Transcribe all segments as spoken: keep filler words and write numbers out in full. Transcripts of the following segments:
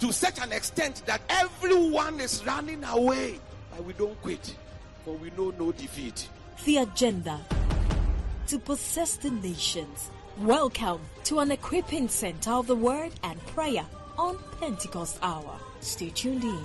to such an extent that everyone is running away. But we don't quit, for we know no defeat. The agenda: to possess the nations. Welcome to an equipping center of the word and prayer on Pentecost Hour. Stay tuned in.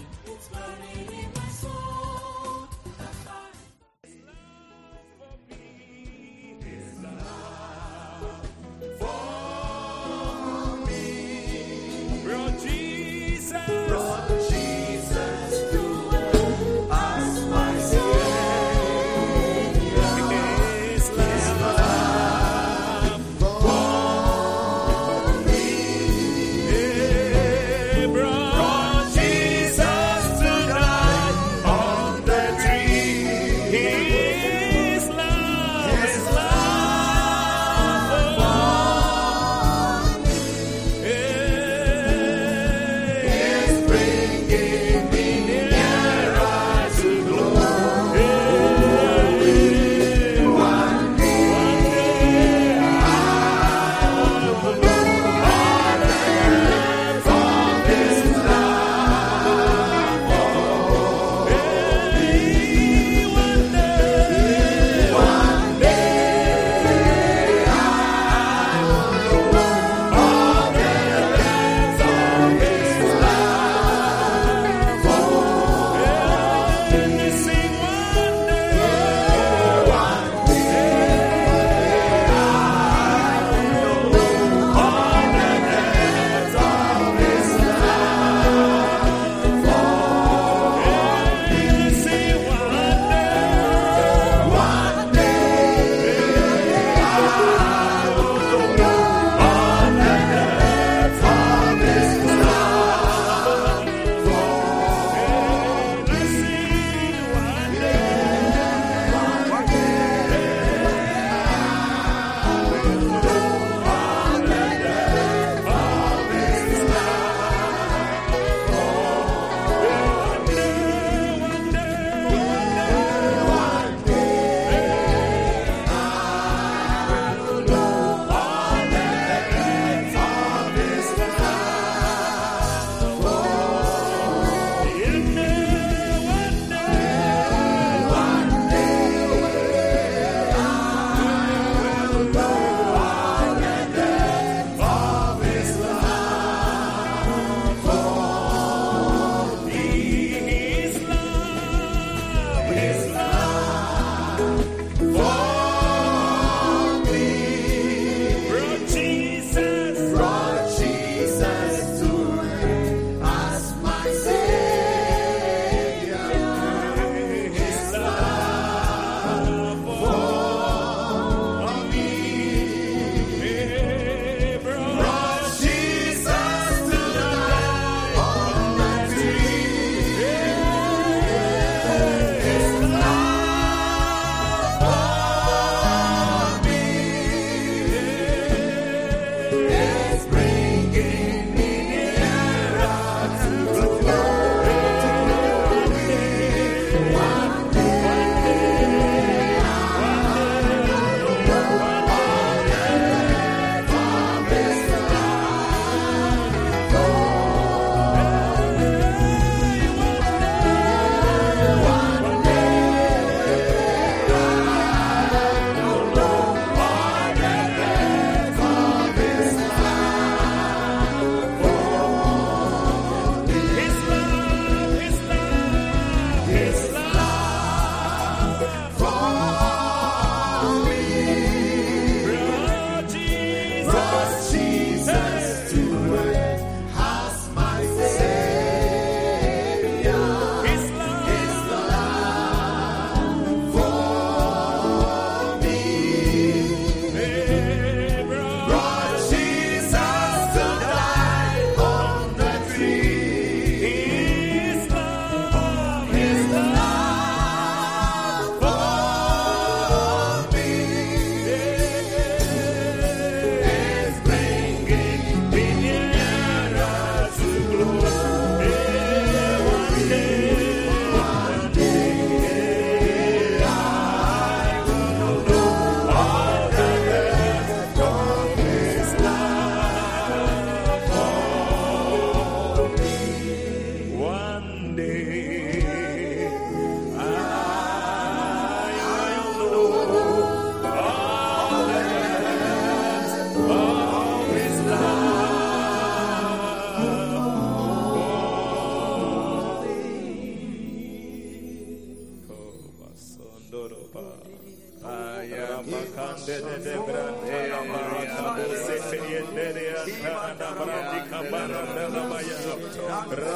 One day I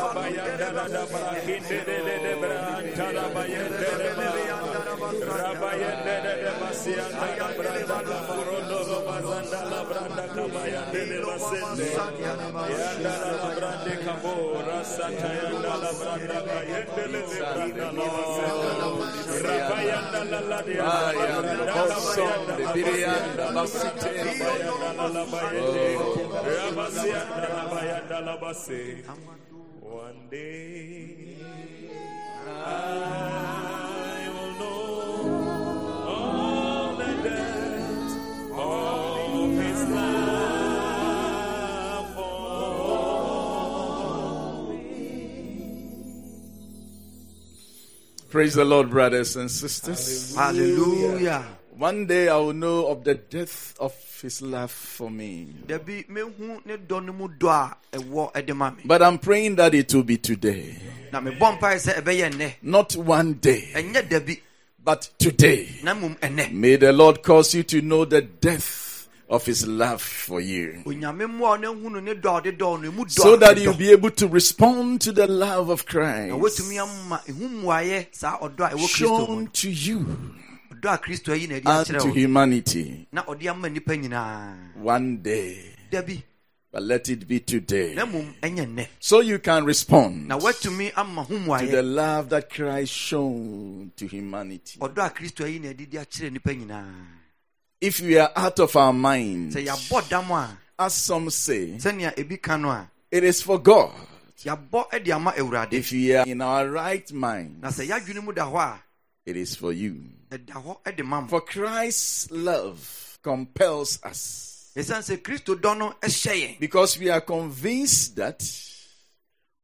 will know all the depths of His love for me. Praise the Lord, brothers and sisters. Hallelujah. One day I will know of the depth of His love for me. But I'm praying that it will be today. Not one day, but today. May the Lord cause you to know the depth of His love for you, so that you'll be able to respond to the love of Christ shown to you and to humanity one day, but let it be today, so you can respond to the love that Christ showed to humanity. If we are out of our minds, as some say, it is for God. If we are in our right mind, it is for you. For Christ's love compels us, because we are convinced that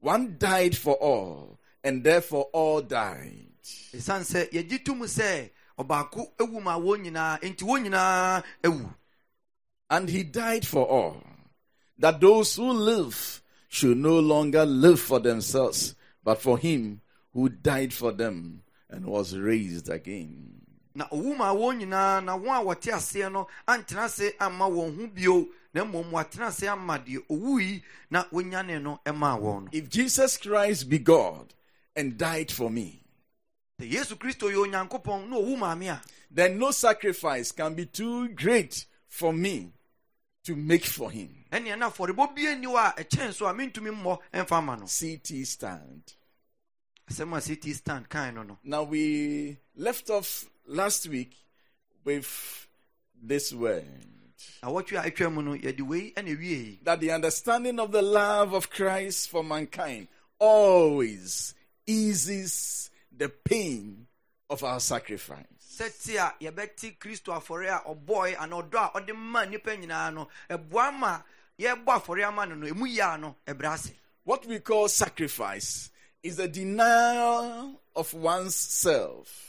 one died for all, and therefore all died. And He died for all, that those who live should no longer live for themselves, but for Him who died for them and was raised again. If Jesus Christ be God and died for me, then no sacrifice can be too great for me to make for Him. C T stand. Now, we left off last week with this word, that the understanding of the love of Christ for mankind always eases the pain of our sacrifice. What we call sacrifice is the denial of one's self.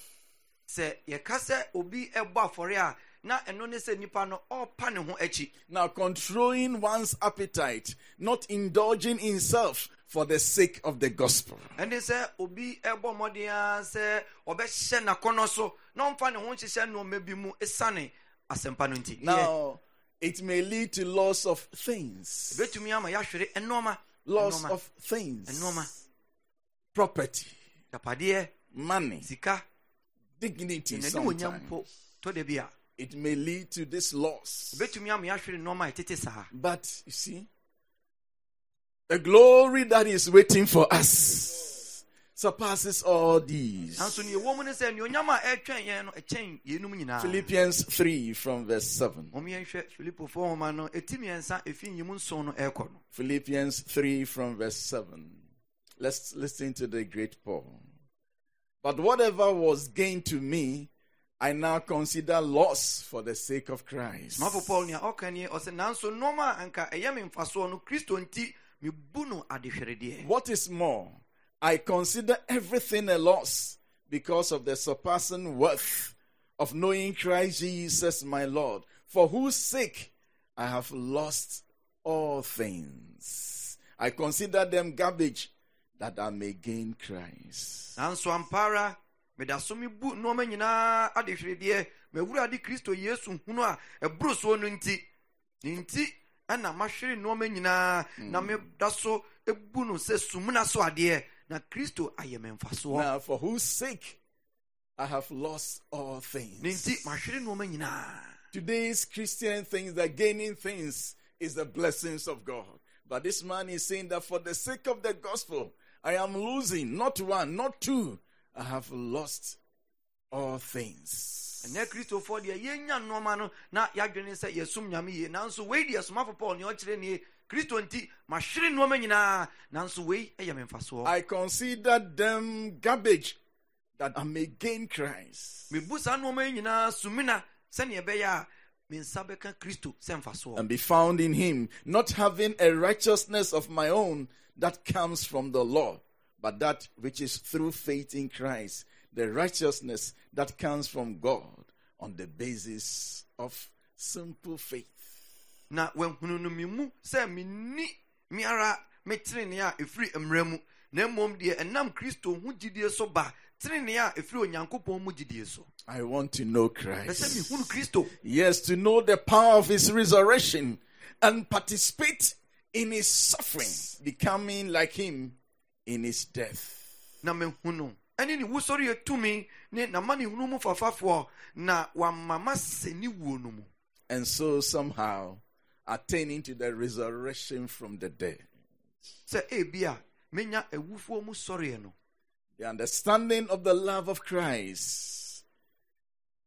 Now, controlling one's appetite, not indulging in self for the sake of the gospel. Now, it may lead to loss of things, loss of things, property, money, dignity. Sometimes it may lead to this loss. But you see, the glory that is waiting for us surpasses all these. Philippians three from verse seven. Philippians three from verse seven. Let's listen to the great Paul. But whatever was gain to me, I now consider loss for the sake of Christ. What is more, I consider everything a loss because of the surpassing worth of knowing Christ Jesus my Lord, for whose sake I have lost all things. I consider them garbage, that I may gain Christ. Mm. Now, for whose sake I have lost all things. Today's Christian things, the gaining things, is the blessings of God. But this man is saying that for the sake of the gospel, I am losing not one, not two. I have lost all things. And Christopher, the young man, now Yagin said, Yasum Yami, Nansu, wait, Yasma for Paul, Yachini, Christwanti, Machine Womanina, Nansu, wait, Ayamenfaso. I consider them garbage that I may gain Christ. Mibusan Womanina, Sumina, Sanyabea. And be found in him, not having a righteousness of my own that comes from the law, but that which is through faith in Christ, the righteousness that comes from God on the basis of simple faith. Na wenhunu mi mu se mi ni mi ara me trene a efiri emremu na mmom de enam Kristo hu gidie so ba. I want to know Christ. Yes, to know the power of his resurrection and participate in his suffering, becoming like him in his death. And so somehow attaining to the resurrection from the dead. The understanding of the love of Christ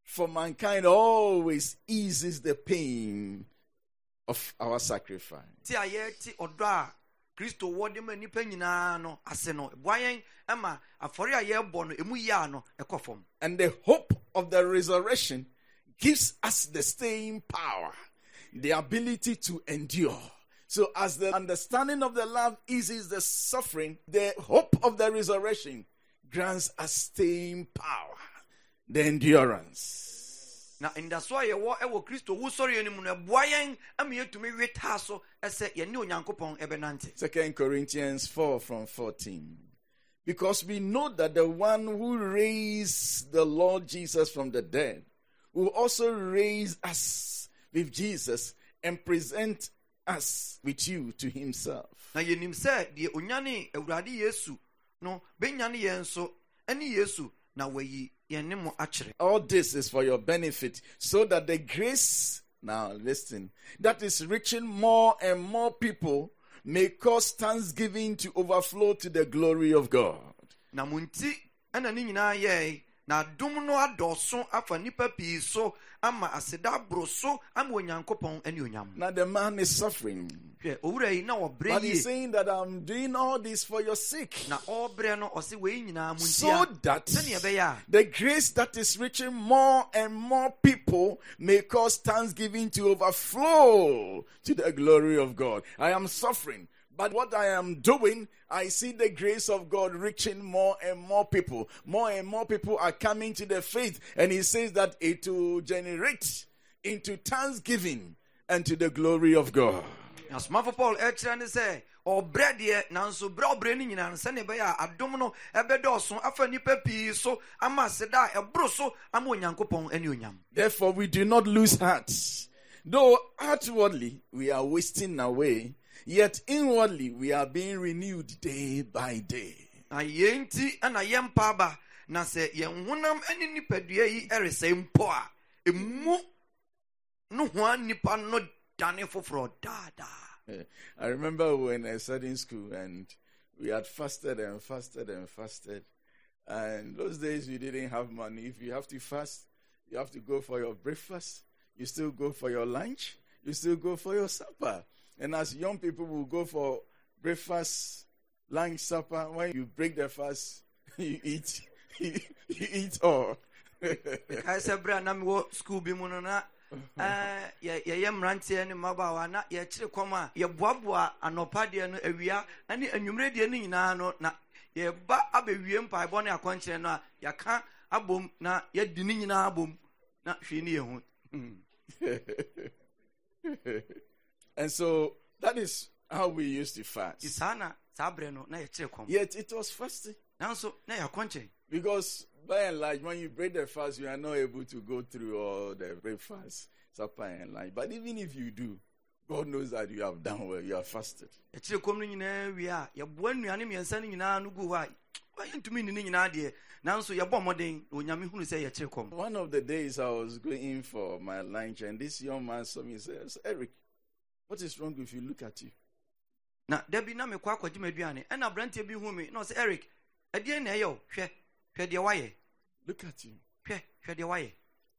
for mankind always eases the pain of our sacrifice. And the hope of the resurrection gives us the staying power, the ability to endure. So as the understanding of the love eases the suffering, the hope of the resurrection grants a staying power, the endurance. Now, in the soil, what Christo who sorry anymore, boying, I'm here to me with Hasso, as said, you know, Yankopon Ebenante. Second Corinthians four from fourteen. Because we know that the one who raised the Lord Jesus from the dead will also raise us with Jesus and present us with you to himself. Now, you name said, the Unyani, Euradi Yesu. All this is for your benefit, so that the grace, now listen, that is reaching more and more people may cause thanksgiving to overflow to the glory of God. Now the man is suffering. But he's saying that I'm doing all this for your sake. So that the grace that is reaching more and more people may cause thanksgiving to overflow to the glory of God. I am suffering. But what I am doing, I see the grace of God reaching more and more people. More and more people are coming to the faith. And he says that it will generate into thanksgiving and to the glory of God. As Mother Paul actually says, or bread here, Nansu Bra Brenin and Senebea, Adomino, Ebedoson, Afanipepi, so Amaseda, Ebroso, Amonyankopon, and Unyam. Therefore, we do not lose heart. Though outwardly we are wasting away, yet inwardly we are being renewed day by day. I remember when I studied in school and we had fasted and fasted and fasted. And those days we didn't have money. If you have to fast, you have to go for your breakfast. You still go for your lunch. You still go for your supper. And as young people will go for breakfast, lunch, supper, when you break the fast, you eat, you, you eat all. I said, "Brother, I'm going to school. Be monona. Eh, yeah, yeah, yeah. Mrantie ni mabawa na yeah. Chile koma yeah. Buabua anopadi ano ewia. Ani enyumredi ani ina ano na yeah. Ba abe wiem pa ibone akonche na ya kan abom na yeah. Dini ina abom na shini ehun." And so that is how we used to fast. Yet it was fasting. Because by and large, when you break the fast, you are not able to go through all the breakfast, supper, and lunch. But even if you do, God knows that you have done well, you have fasted. One of the days I was going in for my lunch, and this young man saw me and says, Eric, what is wrong with you? Look at you. Look at you.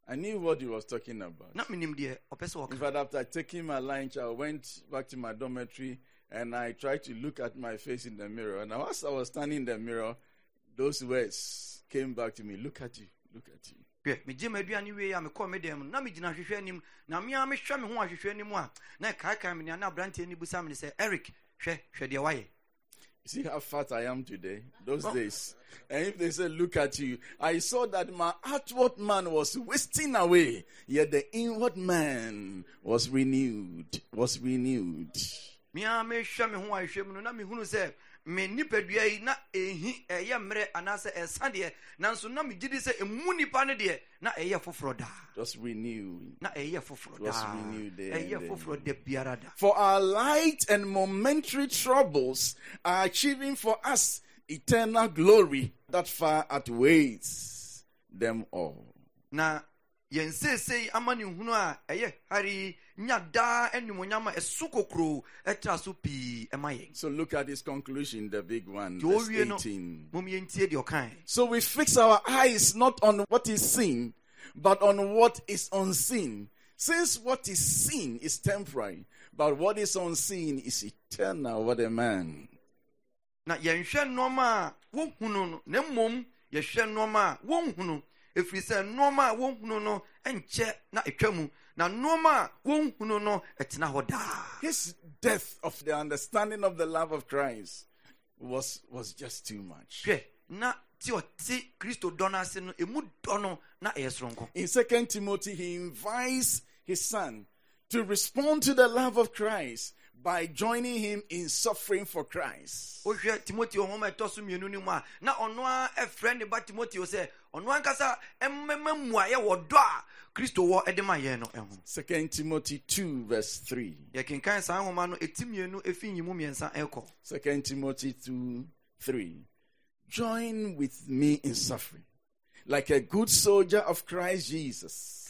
I knew what he was talking about. In fact, after taking my lunch, I went back to my dormitory and I tried to look at my face in the mirror. And as I was standing in the mirror, those words came back to me. Look at you. Look at you. Eric, you see how fat I am today, those oh. days. And if they say, look at you, I saw that my outward man was wasting away, yet the inward man was renewed, was renewed. Just renewed. Just renewed there. For our light and momentary troubles are achieving for us eternal glory that far outweighs them all. Now, Yensei amani hunua eye hari nyada enyumonyama esuko kro etraso pi emaye. So look at this conclusion, the big one, verse eighteen. So we fix our eyes not on what is seen, but on what is unseen, since what is seen is temporary, but what is unseen is eternal. What a man! Na yenhwe noma wo hunu no na mmom yehwe noma wo hunu. If we say normal, won't no, and check not a chemu. Now, normal, won't no, it's not what his death of the understanding of the love of Christ was was just too much. In Second Timothy, he invites his son to respond to the love of Christ by joining him in suffering for Christ. Second Timothy two verse three. Second Timothy two three. Join with me in suffering, like a good soldier of Christ Jesus.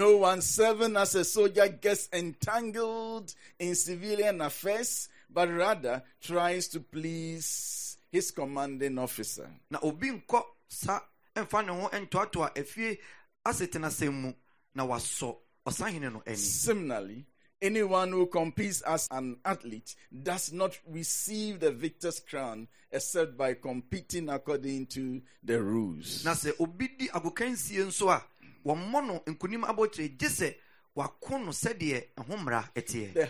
No one serving as a soldier gets entangled in civilian affairs, but rather tries to please his commanding officer. Na obi nko sa emfa ne ho entoatoa efie asetena semmu na waso osahene no ani. Similarly, anyone who competes as an athlete does not receive the victor's crown except by competing according to the rules. Na se obi di agokansie nso a the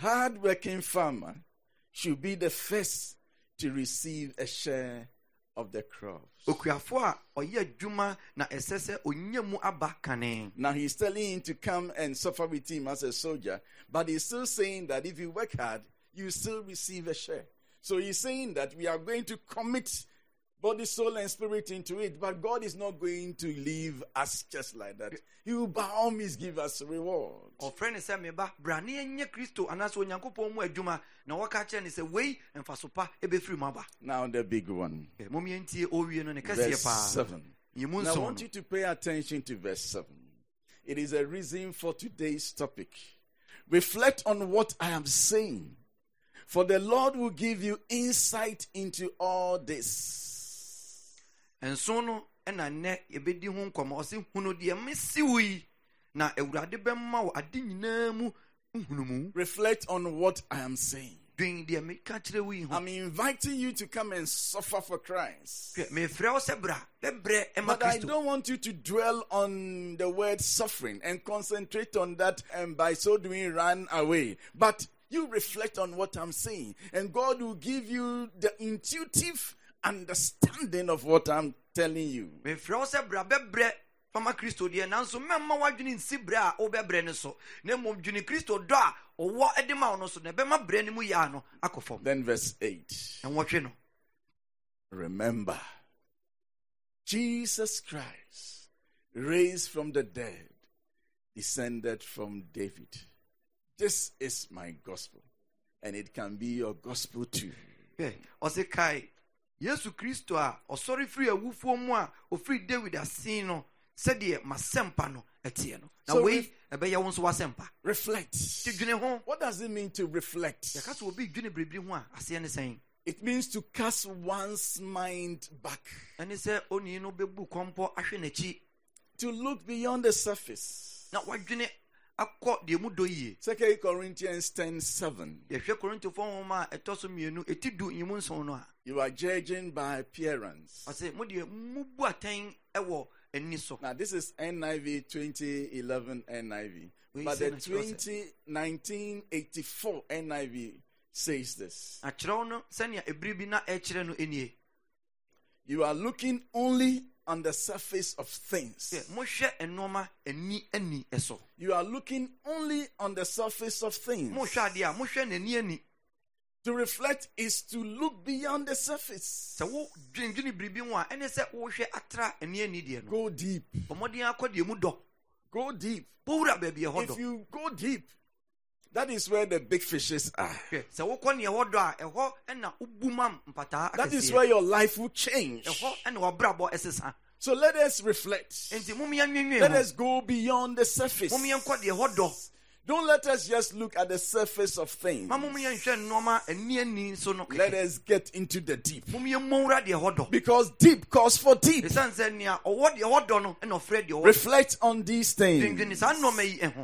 hard-working farmer should be the first to receive a share of the crops. Now he's telling him to come and suffer with him as a soldier, but he's still saying that if you work hard, you still receive a share. So he's saying that we are going to commit body, soul, and spirit into it. But God is not going to leave us just like that. He will by all means give us reward. Now the big one. Verse seven. Now I want you to pay attention to verse seven. It is a reason for today's topic. Reflect on what I am saying, for the Lord will give you insight into all this. And so no, and I ne ebedi hon komosi hunu di misiwi na eurade bema wa adininamu hunumu. Reflect on what I am saying. I'm inviting you to come and suffer for Christ. But I don't want you to dwell on the word suffering and concentrate on that and by so doing run away. But you reflect on what I'm saying, and God will give you the intuitive understanding of what I'm telling you. Then verse eight. Remember, Jesus Christ raised from the dead descended from David. This is my gospel. And it can be your gospel too. Yesu Kristo a osori free awufuo mu a ofri David asin no se de masempa no etie no na we ebe ye won so wasempa. Reflect. What does it mean to reflect? It means to cast one's mind back. To look beyond the surface. Na wadwene akọ de mu do yie. Second Corinthians ten seven. Ye hwe Corinto fo homa etoso mienu etidu nyimu nson no a. You are judging by appearance. Now, this is N I V twenty eleven N I V. But the twenty nineteen eighty-four N I V says this. You are looking only on the surface of things. You are looking only on the surface of things. To reflect is to look beyond the surface. Go deep. Go deep. If you go deep, that is where the big fishes are. That is where your life will change. So let us reflect. Let us go beyond the surface. Don't let us just look at the surface of things. Let us get into the deep. Because deep calls for deep. Reflect on these things.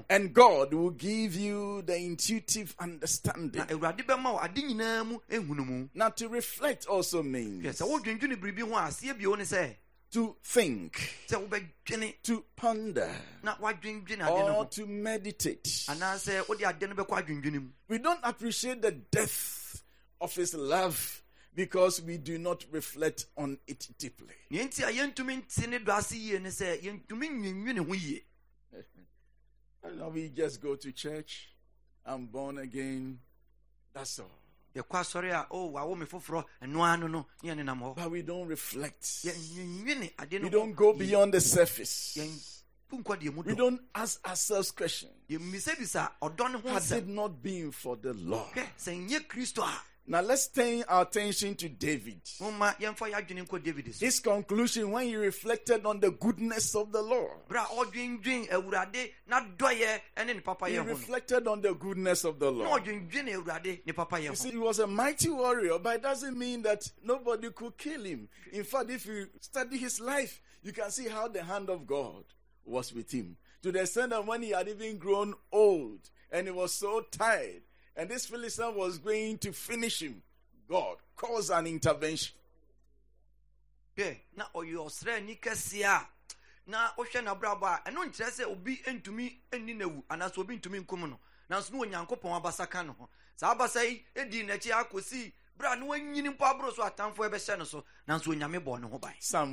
And God will give you the intuitive understanding. Now, to reflect also means to think, to ponder, or to meditate. We don't appreciate the depth of his love because we do not reflect on it deeply. Now we just go to church, I'm born again, that's all. But we don't reflect. We don't go beyond the surface. We don't ask ourselves questions. Has it not been for the Lord? Now let's turn our attention to David. His conclusion when he reflected on the goodness of the Lord. He reflected on the goodness of the Lord. You see, he was a mighty warrior, but it doesn't mean that nobody could kill him. In fact, if you study his life, you can see how the hand of God was with him. To the extent that when he had even grown old and he was so tired, and this Philistine was going to finish him, God caused an intervention. Psalm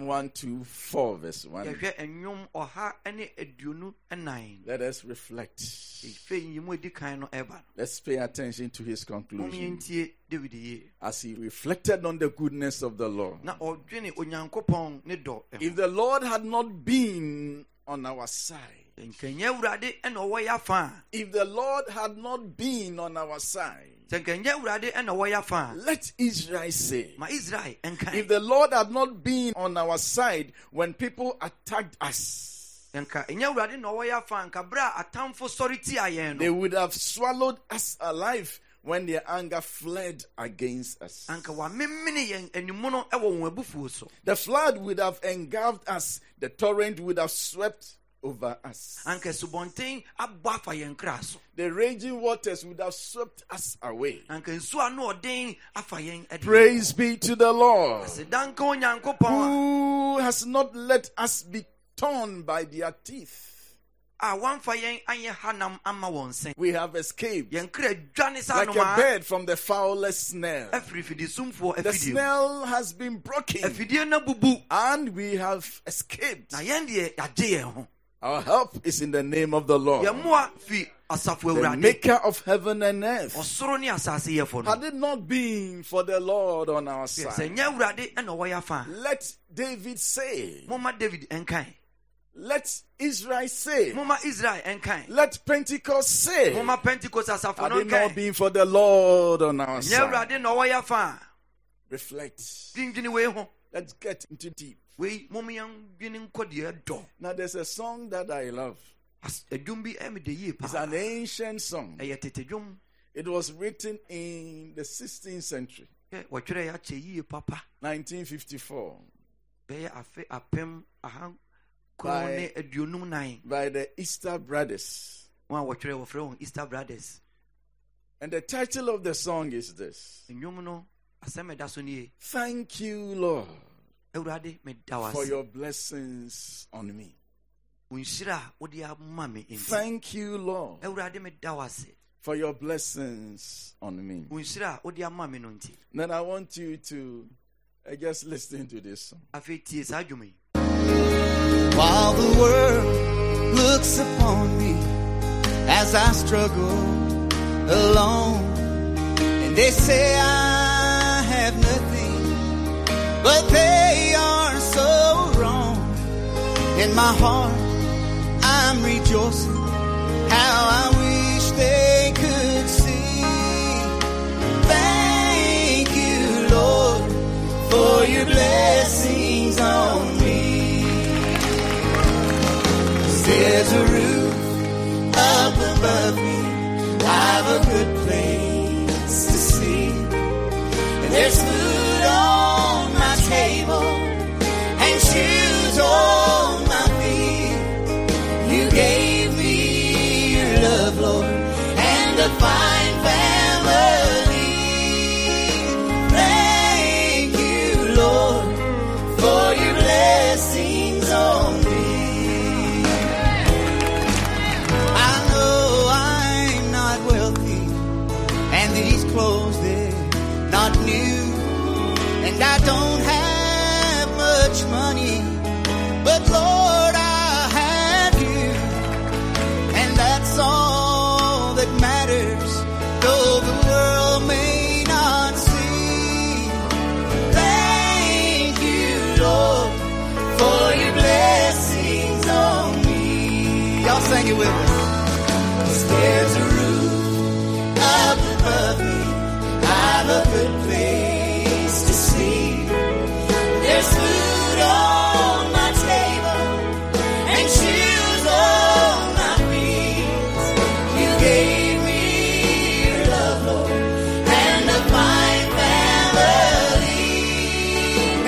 one twenty-four verse one. Let us reflect. Let's pay attention to his conclusion. As he reflected on the goodness of the Lord. If the Lord had not been on our side. If the Lord had not been on our side. Let Israel say, if the Lord had not been on our side when people attacked us, they would have swallowed us alive when their anger fled against us. The flood would have engulfed us. The torrent would have swept over us. The raging waters would have swept us away. Praise be to the Lord, who has not let us be torn by their teeth. We have escaped like a bird from the foulest snare. The snare has been broken and we have escaped. Our help is in the name of the Lord, the maker of heaven and earth. Had it not been for the Lord on our side, let David say, Let Israel say. Let Pentecost say. Had it not been for the Lord on our side. Reflect. Let's get into deep. Now there's a song that I love. It's an ancient song. It was written in the sixteenth century. nineteen fifty-four. By, by the Easter Brothers. Easter Brothers. And the title of the song is this. Thank you, Lord, for your blessings on me. Thank you, Lord, for your blessings on me. Then I want you to uh, just listen to this song. While the world looks upon me as I struggle alone, and they say I have nothing, but they are so wrong. In my heart, I'm rejoicing. How I wish they could see. Thank you, Lord, for your blessings on me. There's a roof up above me, I've a good place to sleep, and there's food on my table, and shoes on my feet. You gave me your love, Lord, and a fine family. Thank you, Lord, for your blessings on me. Clothes, they're not new, and I don't have much money, but Lord, I have you, and that's all that matters, though the world may not see. Thank you, Lord, for your blessings on me. Y'all sing it with us. There's a roof up above me, I've a good place to sleep. There's food on my table and shoes on my feet. You gave me your love, Lord, and a fine family.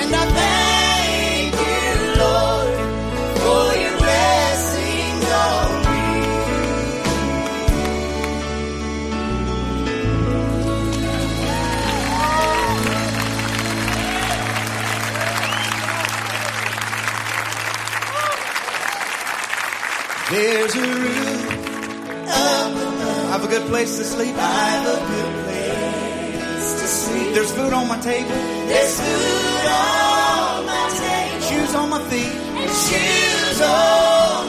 And I thank you, Lord, for your blessings on me. There's a roof up above. I've a good place to sleep. I've a good place to sleep. There's food on my table. There's food on my table. Shoes on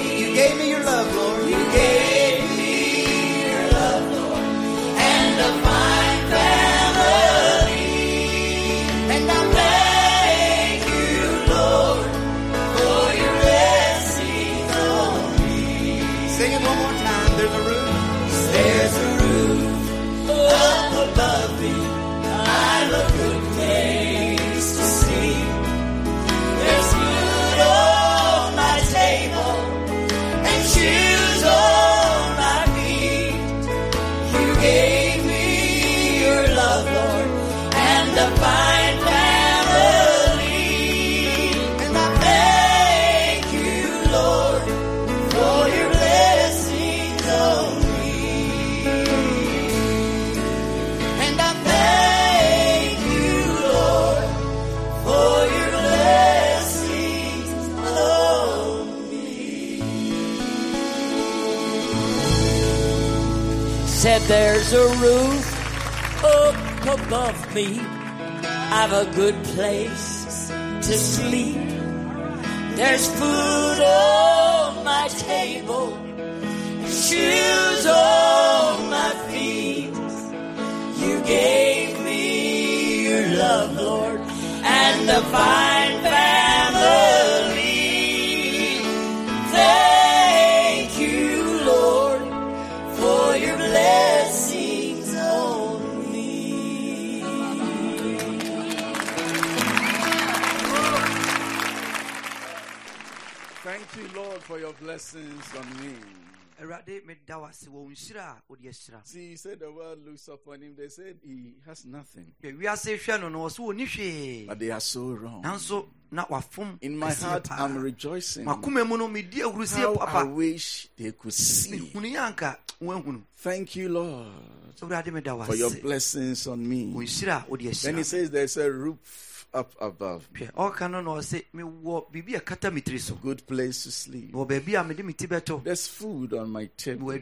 my feet. And shoes on my feet. You gave me your love, Lord. You gave me your love, Lord. And a fine family. And I'm above me, I have a good place to sleep. There's food on my table and shoes on my feet. You gave me your love, Lord, and a fine family. And I thank you, Lord, for your blessings on me. Said there's a roof up above me, I've a good place to sleep. There's food on my table, shoes on my feet. You gave me your love, Lord, and a fine family. God for your blessings on me. See, said the world looks upon him. They said he has nothing. But they are so wrong. In my heart, I'm rejoicing. How I wish they could see. Thank you, Lord, for your blessings on me. Then he says there's a roof up above. Good place to sleep. There's food on my table.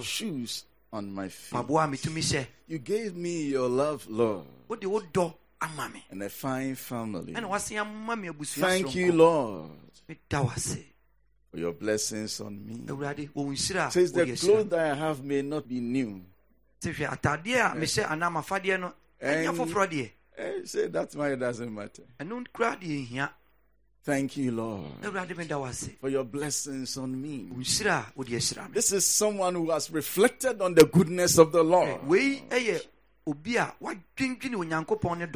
Shoes on my feet. You gave me your love, Lord. And a fine family. Thank you, Lord, for your blessings on me. It says the clothes that I have may not be new. And, and I say that's why it doesn't matter. Thank you, Lord, for your blessings on me. This is someone who has reflected on the goodness of the Lord.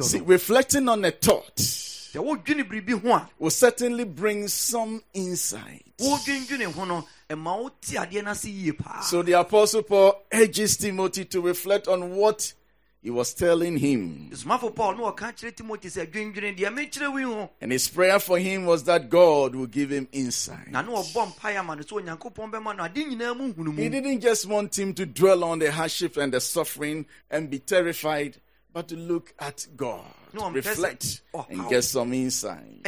See, reflecting on a thought will certainly bring some insight. So the Apostle Paul urges Timothy to reflect on what he was telling him. And his prayer for him was that God would give him insight. He didn't just want him to dwell on the hardship and the suffering and be terrified, but to look at God, no, reflect, oh, and how? Get some insight. So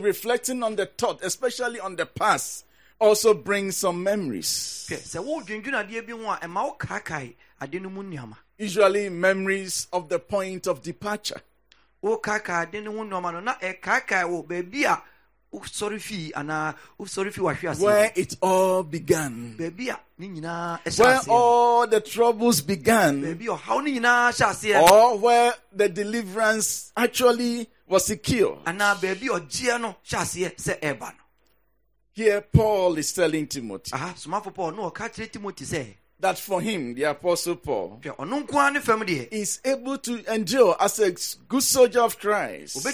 reflecting on the thought, especially on the past, also brings some memories. Usually memories of the point of departure. Where it all began. Where all the troubles began. Or where the deliverance actually was secured. Here, Paul is telling Timothy that for him, the Apostle Paul is able to endure as a good soldier of Christ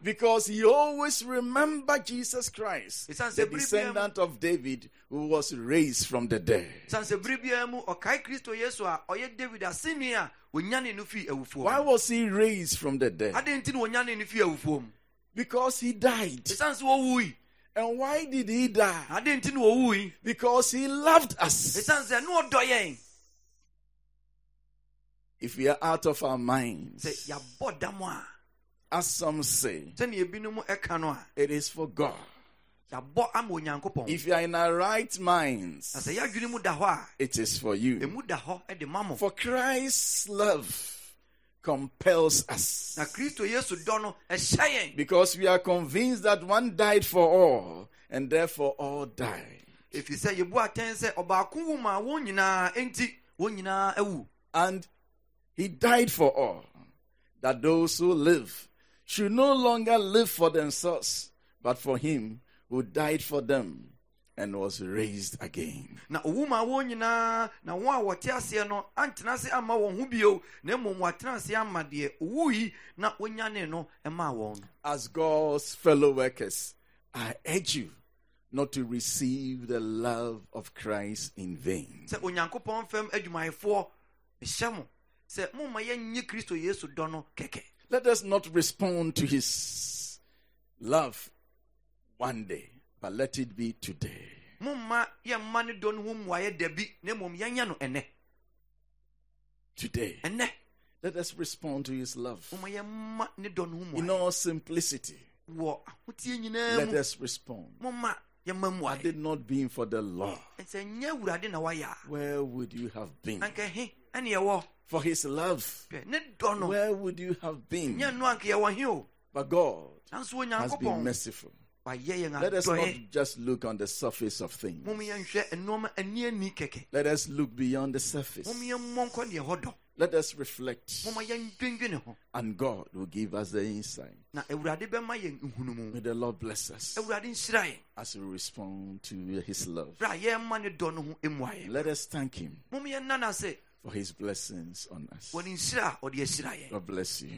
because he always remembered Jesus Christ, the descendant of David who was raised from the dead. Why was he raised from the dead? Because he died. And why did he die? Because he loved us. If we are out of our minds, as some say, it is for God. If you are in our right minds, it is for you. For Christ's love compels us, because we are convinced that one died for all, and therefore all died. If you say you and he died for all, that those who live should no longer live for themselves, but for him who died for them and was raised again. As God's fellow workers, I urge you not to receive the love of Christ in vain. Let us not respond to his love one day, but let it be today. Today. Let us respond to his love. In all simplicity. Let us respond. Had it not been for the Lord, where would you have been? For his love, where would you have been? But God has been merciful. Let us not just look on the surface of things. Let us look beyond the surface. Let us reflect. And God will give us the insight. May the Lord bless us as we respond to his love. Let us thank him for his blessings on us. God bless you.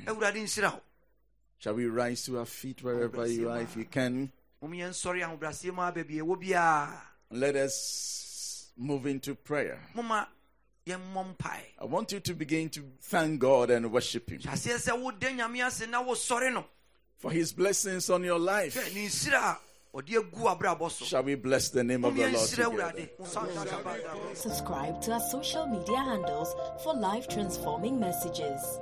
Shall we rise to our feet wherever you are if you can? Let us move into prayer. I want you to begin to thank God and worship Him for His blessings on your life. Shall we bless the name of the Lord together? Subscribe to our social media handles for life transforming messages.